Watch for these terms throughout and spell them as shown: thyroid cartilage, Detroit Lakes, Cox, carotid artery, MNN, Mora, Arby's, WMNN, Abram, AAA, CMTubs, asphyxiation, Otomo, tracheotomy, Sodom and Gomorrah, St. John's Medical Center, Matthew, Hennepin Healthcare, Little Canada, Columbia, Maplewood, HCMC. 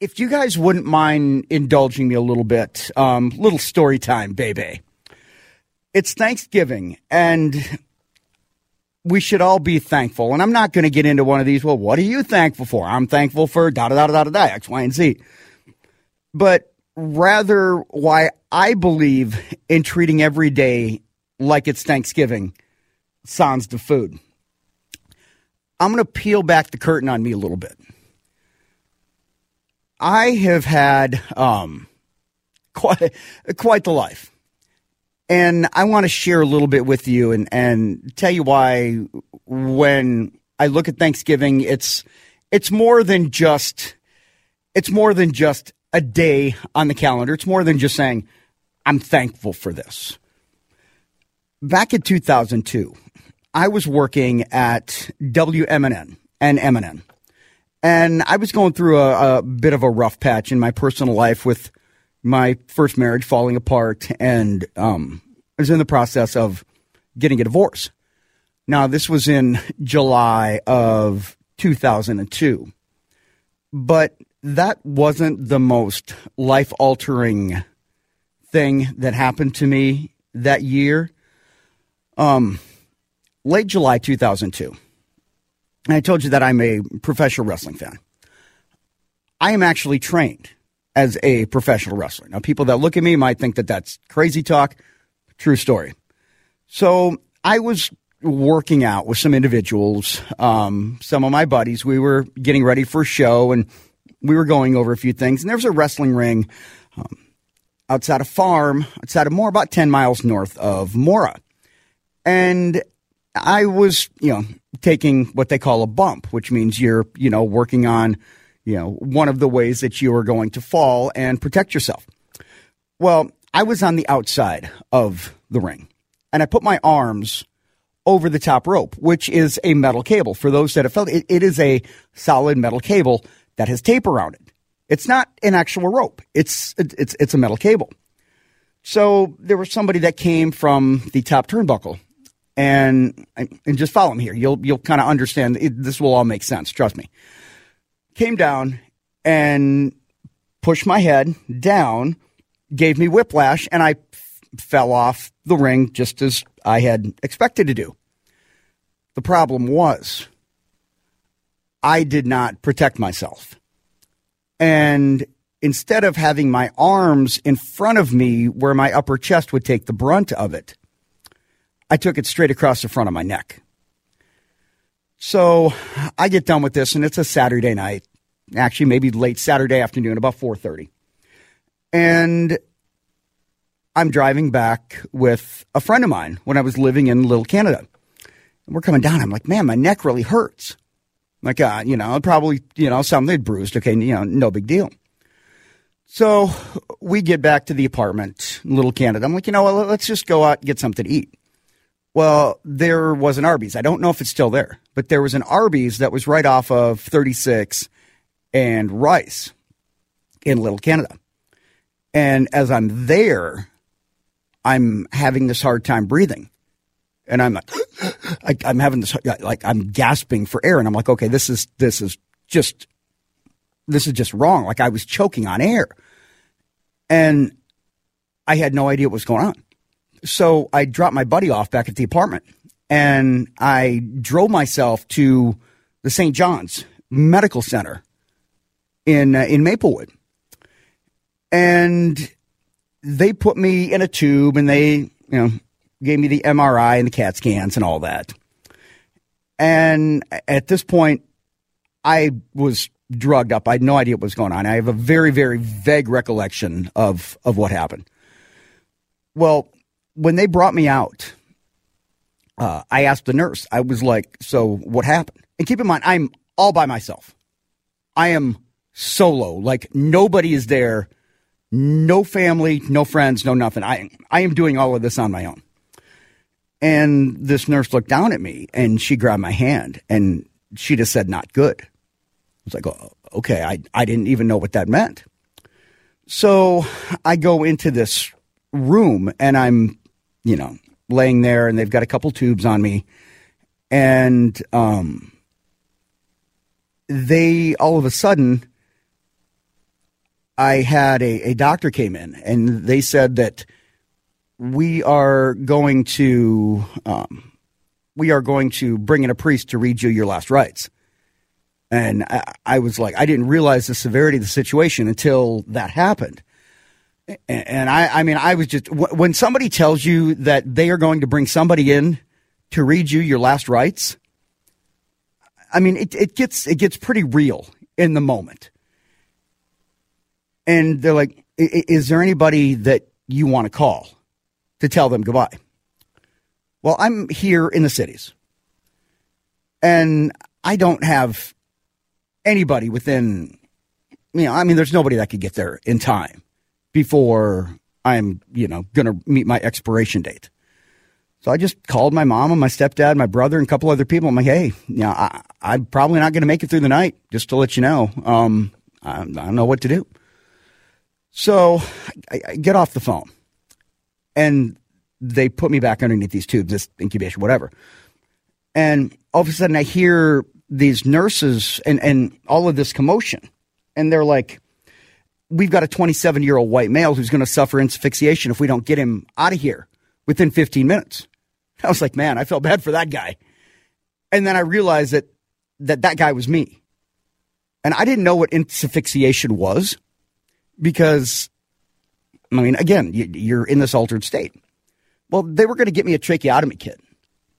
If you guys wouldn't mind indulging me a little bit, little story time, baby. It's Thanksgiving, and we should all be thankful. And I'm not going to get into one of these, well, what are you thankful for? I'm thankful for da-da-da-da-da-da, X, Y, and Z. But rather why I believe in treating every day like it's Thanksgiving, sans the food. I'm going to peel back the curtain on me a little bit. I have had quite the life, and I want to share a little bit with you and tell you why when I look at Thanksgiving, it's more than just a day on the calendar. It's more than just saying, I'm thankful for this. Back in 2002, I was working at WMNN and MNN. And I was going through a bit of a rough patch in my personal life with my first marriage falling apart, and I was in the process of getting a divorce. Now, this was in July of 2002, but that wasn't the most life-altering thing that happened to me that year. Late July 2002. And I told you that I'm a professional wrestling fan. I am actually trained as a professional wrestler. Now, people that look at me might think that that's crazy talk. True story. So I was working out with some individuals, some of my buddies. We were getting ready for a show, and we were going over a few things. And there was a wrestling ring outside a farm, outside of Mora, about 10 miles north of Mora. And I was, taking what they call a bump, which means you're, working on, one of the ways that you are going to fall and protect yourself. Well, I was on the outside of the ring, and I put my arms over the top rope, which is a metal cable. For those that have felt it, it is a solid metal cable that has tape around it. It's not an actual rope. It's a metal cable. So there was somebody that came from the top turnbuckle. And just follow me here. You'll kind of understand. This will all make sense. Trust me. Came down and pushed my head down, gave me whiplash, and I fell off the ring just as I had expected to do. The problem was I did not protect myself. And instead of having my arms in front of me where my upper chest would take the brunt of it, I took it straight across the front of my neck. So I get done with this, and it's a Saturday night, actually maybe late Saturday afternoon, about 4:30. And I'm driving back with a friend of mine when I was living in Little Canada. And we're coming down. I'm like, man, my neck really hurts. I'm like, probably, something bruised. Okay, no big deal. So we get back to the apartment in Little Canada. I'm like, let's just go out and get something to eat. Well, there was an Arby's. I don't know if it's still there, but there was an Arby's that was right off of 36 and Rice in Little Canada. And as I'm there, I'm having this hard time breathing. And I'm like, I'm having this, I'm gasping for air. And I'm like, okay, this is just wrong. Like I was choking on air. And I had no idea what was going on. So I dropped my buddy off back at the apartment, and I drove myself to the St. John's Medical Center in Maplewood. And they put me in a tube and they, gave me the MRI and the CAT scans and all that. And at this point, I was drugged up. I had no idea what was going on. I have a very, very vague recollection of what happened. Well, when they brought me out, I asked the nurse. I was like, so what happened? And keep in mind, I'm all by myself. I am solo. Like, nobody is there. No family, no friends, no nothing. I am doing all of this on my own. And this nurse looked down at me, and she grabbed my hand, and she just said, not good. I was like, oh, okay, I didn't even know what that meant. So I go into this room, and I'm, laying there, and they've got a couple tubes on me, and they, all of a sudden, I had a doctor came in, and they said that we are going to bring in a priest to read you your last rites. And I was like, I didn't realize the severity of the situation until that happened. And I was just, when somebody tells you that they are going to bring somebody in to read you your last rites, I mean, it gets pretty real in the moment. And they're like, is there anybody that you want to call to tell them goodbye? Well, I'm here in the cities, and I don't have anybody within, there's nobody that could get there in time before I'm, going to meet my expiration date. So I just called my mom and my stepdad, my brother, and a couple other people. I'm like, hey, I'm probably not going to make it through the night, just to let you know. I don't know what to do. So I get off the phone, and they put me back underneath these tubes, this incubation, whatever. And all of a sudden I hear these nurses and all of this commotion, and they're like, we've got a 27-year-old white male who's going to suffer asphyxiation if we don't get him out of here within 15 minutes. I was like, man, I felt bad for that guy. And then I realized that guy was me. And I didn't know what asphyxiation was, because, again, you're in this altered state. Well, they were going to get me a tracheotomy kit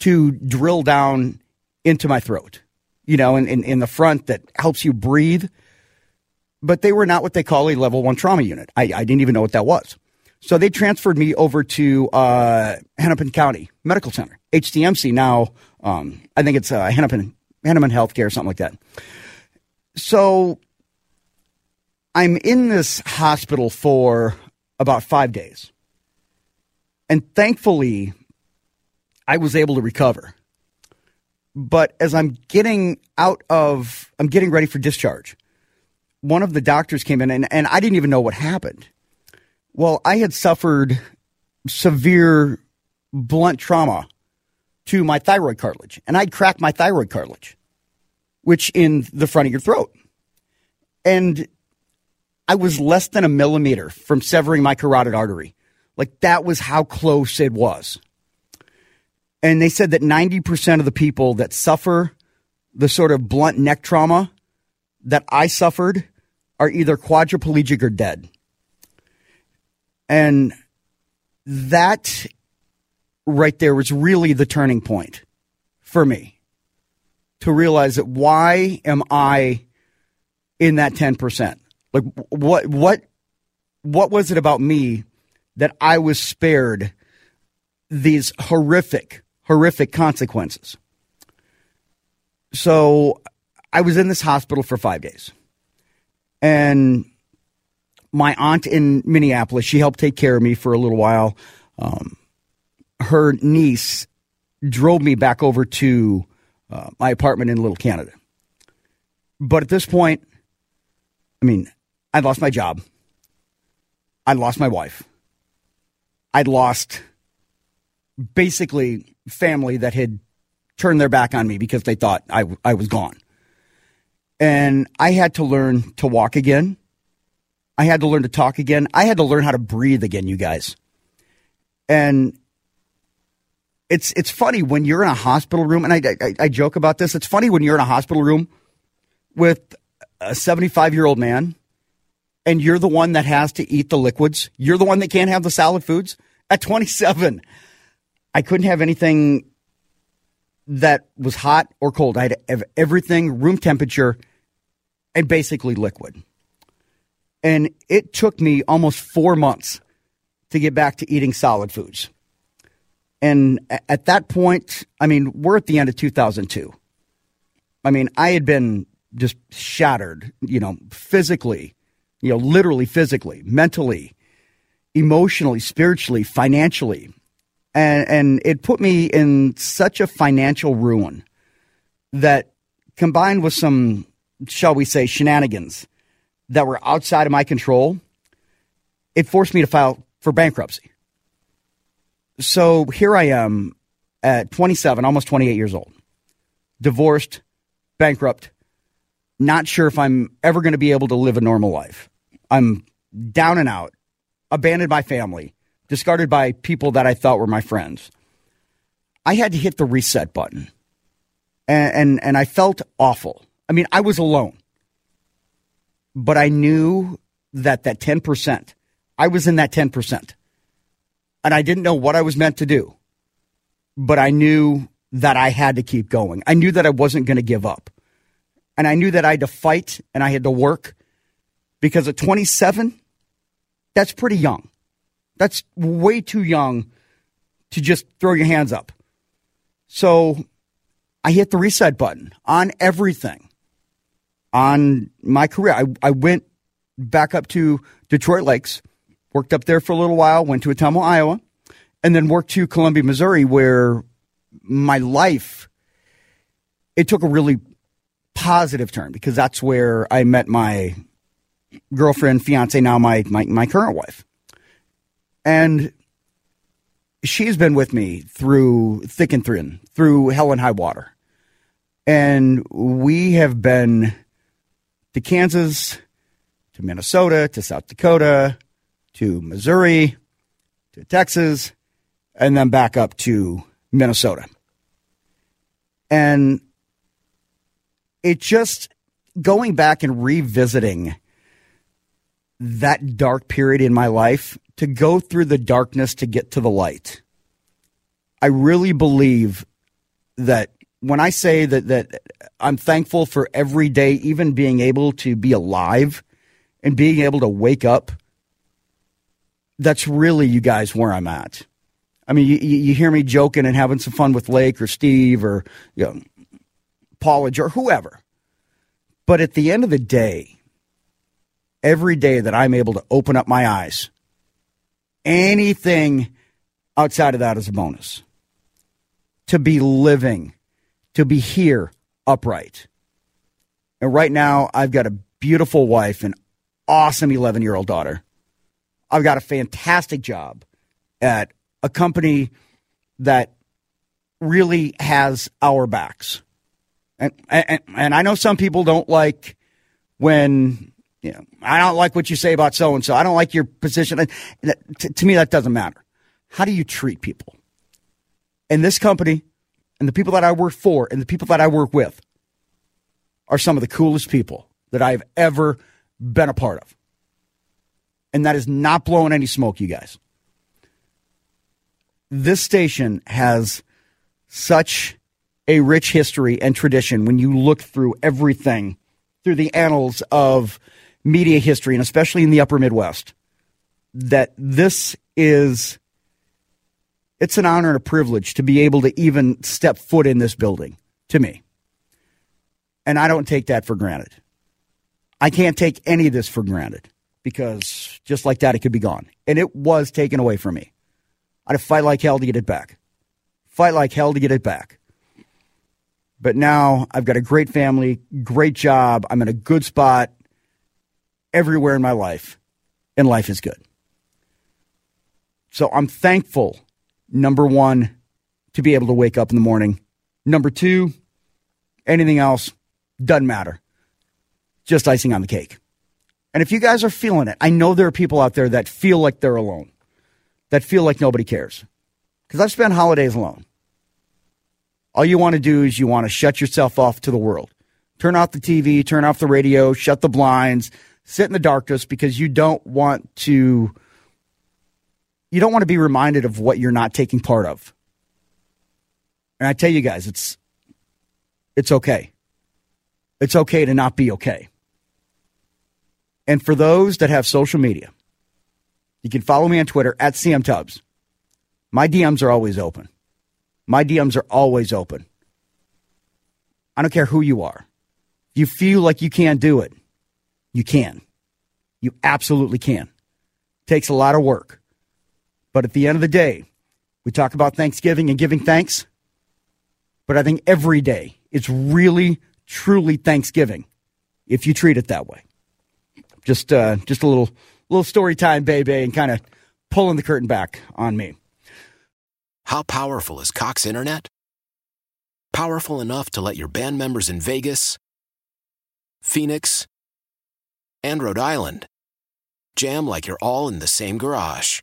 to drill down into my throat, in the front, that helps you breathe. But they were not what they call a level 1 trauma unit. I didn't even know what that was. So they transferred me over to Hennepin County Medical Center, HCMC now. I think it's Hennepin Healthcare or something like that. So I'm in this hospital for about 5 days. And thankfully, I was able to recover. But as I'm getting I'm getting ready for discharge, one of the doctors came in, and I didn't even know what happened. Well, I had suffered severe blunt trauma to my thyroid cartilage, and I'd cracked my thyroid cartilage, which in the front of your throat. And I was less than a millimeter from severing my carotid artery. Like, that was how close it was. And they said that 90% of the people that suffer the sort of blunt neck trauma that I suffered are either quadriplegic or dead. And that right there was really the turning point for me to realize that, why am I in that 10%? Like, what was it about me that I was spared these horrific consequences? So I was in this hospital for 5 days. And my aunt in Minneapolis, she helped take care of me for a little while. Her niece drove me back over to my apartment in Little Canada. But at this point, I lost my job. I lost my wife. I'd lost basically family that had turned their back on me because they thought I was gone. And I had to learn to walk again. I had to learn to talk again. I had to learn how to breathe again, you guys. And it's funny when you're in a hospital room, and I joke about this. It's funny when you're in a hospital room with a 75-year-old man and you're the one that has to eat the liquids, you're the one that can't have the solid foods at 27. I couldn't have anything that was hot or cold. I had to have everything room temperature and basically liquid. And it took me almost 4 months to get back to eating solid foods. And at that point, I mean, we're at the end of 2002. I mean, I had been just shattered, you know, physically, you know, literally physically, mentally, emotionally, spiritually, financially. And it put me in such a financial ruin that, combined with some, shall we say, shenanigans that were outside of my control, it forced me to file for bankruptcy. So here I am at 27, almost 28 years old, divorced, bankrupt, not sure if I'm ever going to be able to live a normal life. I'm down and out, abandoned by family, discarded by people that I thought were my friends. I had to hit the reset button, and I felt awful. I mean, I was alone, but I knew that 10%, I was in that 10%, and I didn't know what I was meant to do, but I knew that I had to keep going. I knew that I wasn't going to give up, and I knew that I had to fight and I had to work, because at 27, that's pretty young. That's way too young to just throw your hands up. So I hit the reset button on everything, on my career. I went back up to Detroit Lakes, worked up there for a little while, went to Otomo, Iowa, and then worked to Columbia, Missouri, where my life, it took a really positive turn, because that's where I met my girlfriend, fiance, now my current wife. And she's been with me through thick and thin, through hell and high water. And we have been to Kansas, to Minnesota, to South Dakota, to Missouri, to Texas, and then back up to Minnesota. And it just, going back and revisiting that dark period in my life, to go through the darkness to get to the light. I really believe that when I say that I'm thankful for every day, even being able to be alive and being able to wake up, that's really, you guys, where I'm at. I mean, you hear me joking and having some fun with Lake or Steve or, you know, Paula or whoever. But at the end of the day, every day that I'm able to open up my eyes, anything outside of that is a bonus. To be living, to be here upright. And right now, I've got a beautiful wife, an awesome 11-year-old daughter. I've got a fantastic job at a company that really has our backs. And I know some people don't like when... You know, I don't like what you say about so-and-so. I don't like your position. To me, that doesn't matter. How do you treat people? And this company and the people that I work for and the people that I work with are some of the coolest people that I've ever been a part of. And that is not blowing any smoke, you guys. This station has such a rich history and tradition when you look through everything, through the annals of media history, and especially in the upper Midwest, that this is, it's an honor and a privilege to be able to even step foot in this building, to me. And I don't take that for granted. I can't take any of this for granted, because just like that, it could be gone. And it was taken away from me. I'd fight like hell to get it back. Fight like hell to get it back. But now I've got a great family, great job. I'm in a good spot everywhere in my life, and life is good. So I'm thankful, number one, to be able to wake up in the morning. Number two, anything else doesn't matter. Just icing on the cake. And if you guys are feeling it, I know there are people out there that feel like they're alone, that feel like nobody cares, because I've spent holidays alone. All you want to do is you want to shut yourself off to the world, Turn off the TV, turn off the radio, shut the blinds, sit in the darkness, because you don't want to be reminded of what you're not taking part of. And I tell you guys, it's okay. It's okay to not be okay. And for those that have social media, you can follow me on Twitter at @CMTubs. My DMs are always open. My DMs are always open. I don't care who you are. If you feel like you can't do it, you can. You absolutely can. It takes a lot of work. But at the end of the day, we talk about Thanksgiving and giving thanks. But I think every day it's really, truly Thanksgiving if you treat it that way. Just a little story time, baby, and kind of pulling the curtain back on me. How powerful is Cox Internet? Powerful enough to let your band members in Vegas, Phoenix, and Rhode Island jam like you're all in the same garage.